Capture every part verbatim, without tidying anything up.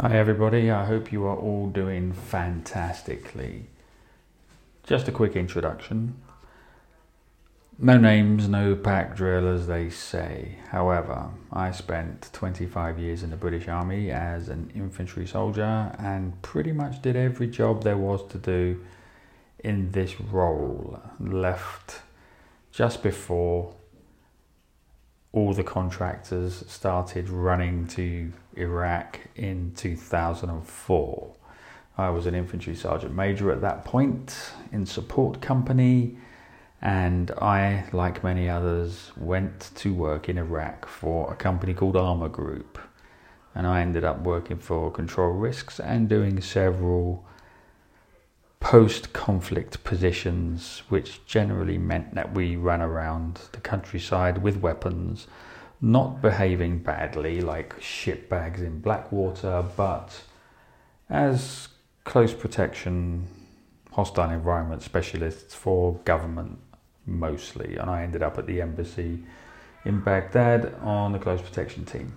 Hi everybody, I hope you are all doing fantastically. Just a quick introduction. No names, no pack drill as they say. However, I spent twenty-five years in the British Army as an infantry soldier and pretty much did every job there was to do in this role. Left just before all the contractors started running to Iraq in two thousand four. I was an infantry sergeant major at that point in support company, and I, like many others, went to work in Iraq for a company called Armor Group, and I ended up working for Control Risks and doing several post-conflict positions, which generally meant that we ran around the countryside with weapons, not behaving badly like shitbags in Blackwater, but as close protection, hostile environment specialists for government mostly. And I ended up at the embassy in Baghdad on the close protection team.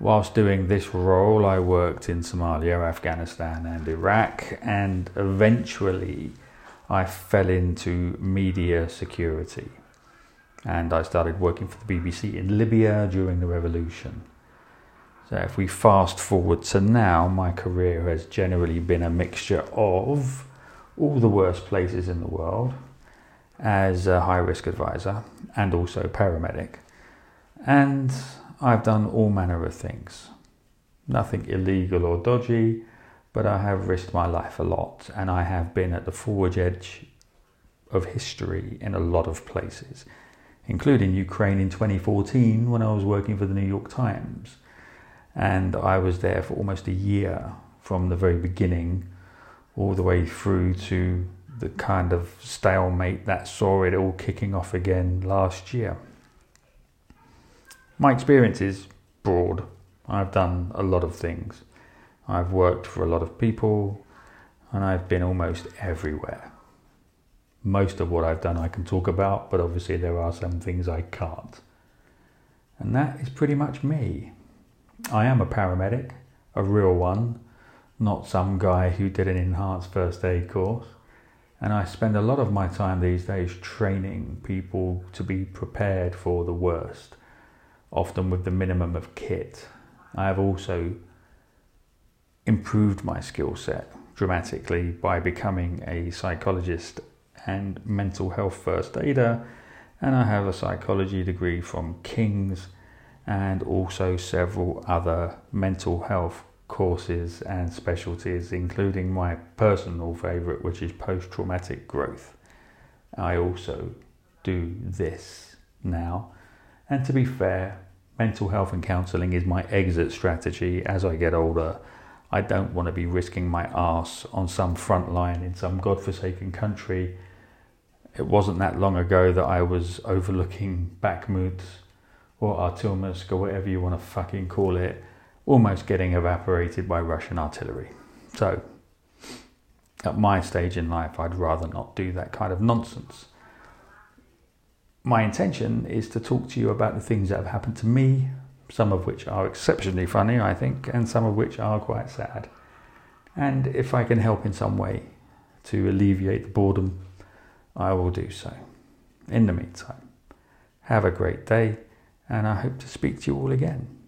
Whilst doing this role, I worked in Somalia, Afghanistan and Iraq, and eventually I fell into media security. And I started working for the B B C in Libya during the revolution. So if we fast forward to now, my career has generally been a mixture of all the worst places in the world as a high-risk advisor and also paramedic. And I've done all manner of things, nothing illegal or dodgy, but I have risked my life a lot, and I have been at the forward edge of history in a lot of places, including Ukraine in twenty fourteen when I was working for the New York Times, and I was there for almost a year from the very beginning all the way through to the kind of stalemate that saw it all kicking off again last year. My experience is broad. I've done a lot of things. I've worked for a lot of people, and I've been almost everywhere. Most of what I've done I can talk about, but obviously there are some things I can't. And that is pretty much me. I am a paramedic, a real one, not some guy who did an enhanced first aid course. And I spend a lot of my time these days training people to be prepared for the worst, often with the minimum of kit. I have also improved my skill set dramatically by becoming a psychologist and mental health first aider, and I have a psychology degree from King's and also several other mental health courses and specialties, including my personal favourite, which is post-traumatic growth. I also do this now, and to be fair, mental health and counselling is my exit strategy as I get older. I don't want to be risking my arse on some front line in some godforsaken country. It wasn't that long ago that I was overlooking Bakhmut or Artemivsk or whatever you want to fucking call it, almost getting evaporated by Russian artillery. So, at my stage in life, I'd rather not do that kind of nonsense. My intention is to talk to you about the things that have happened to me, some of which are exceptionally funny, I think, and some of which are quite sad. And if I can help in some way to alleviate the boredom, I will do so. In the meantime, have a great day, and I hope to speak to you all again.